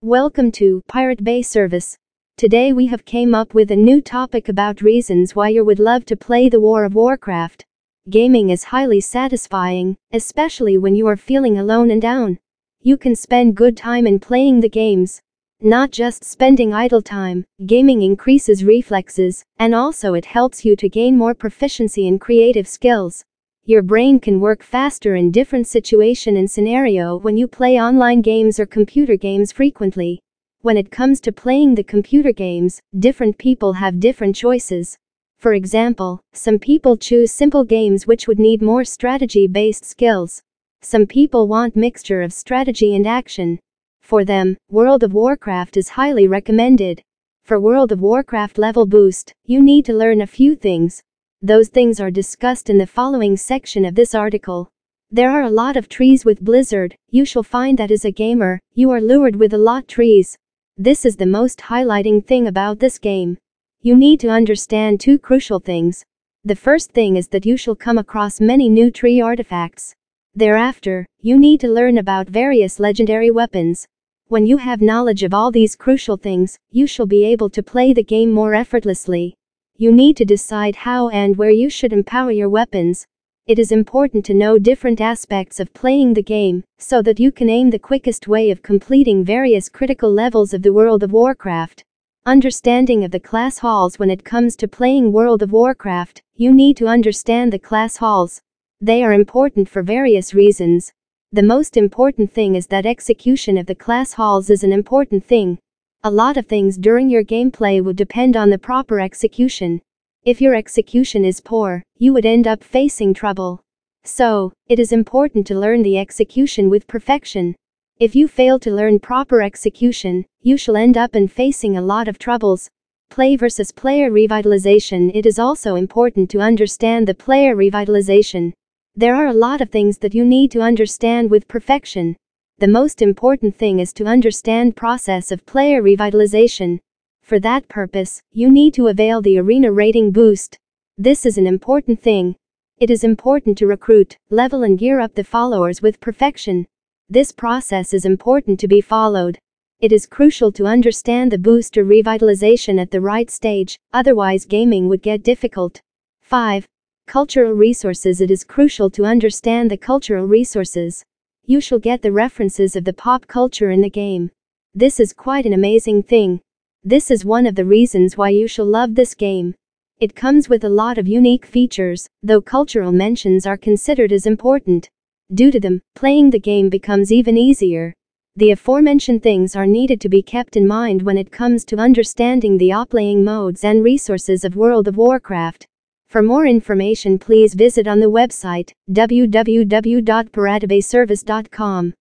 Welcome to Pirate Bay Service. Today we have came up with a new topic about reasons why you would love to play the World of Warcraft. Gaming is highly satisfying, especially when you are feeling alone and down. You can spend good time in playing the games. Not just spending idle time, gaming increases reflexes, and also it helps you to gain more proficiency in creative skills. Your brain can work faster in different situations and scenarios when you play online games or computer games frequently. When it comes to playing the computer games, different people have different choices. For example, some people choose simple games which would need more strategy-based skills. Some people want mixture of strategy and action. For them, World of Warcraft is highly recommended. For World of Warcraft level boost, you need to learn a few things. Those things are discussed in the following section of this article. There are a lot of trees with Blizzard. You shall find that as a gamer, you are lured with a lot trees. This is the most highlighting thing about this game. You need to understand two crucial things. The first thing is that you shall come across many new tree artifacts. Thereafter, you need to learn about various legendary weapons. When you have knowledge of all these crucial things, you shall be able to play the game more effortlessly. You need to decide how and where you should empower your weapons. It is important to know different aspects of playing the game, so that you can aim the quickest way of completing various critical levels of the World of Warcraft. Understanding of the class halls. When it comes to playing World of Warcraft, you need to understand the class halls. They are important for various reasons. The most important thing is that execution of the class halls is an important thing. A lot of things during your gameplay would depend on the proper execution. If your execution is poor, you would end up facing trouble. So, it is important to learn the execution with perfection. If you fail to learn proper execution, you shall end up in facing a lot of troubles. Play versus player revitalization. It is also important to understand the player revitalization. There are a lot of things that you need to understand with perfection. The most important thing is to understand process of player revitalization. For that purpose, you need to avail the arena rating boost. This is an important thing. It is important to recruit, level and gear up the followers with perfection. This process is important to be followed. It is crucial to understand the boost or revitalization at the right stage, otherwise gaming would get difficult. 5. Cultural resources. It is crucial to understand the cultural resources. You shall get the references of the pop culture in the game. This is quite an amazing thing. This is one of the reasons why you shall love this game. It comes with a lot of unique features, though cultural mentions are considered as important. Due to them, playing the game becomes even easier. The aforementioned things are needed to be kept in mind when it comes to understanding the playing modes and resources of World of Warcraft. For more information, please visit on the website www.piratebayservice.com.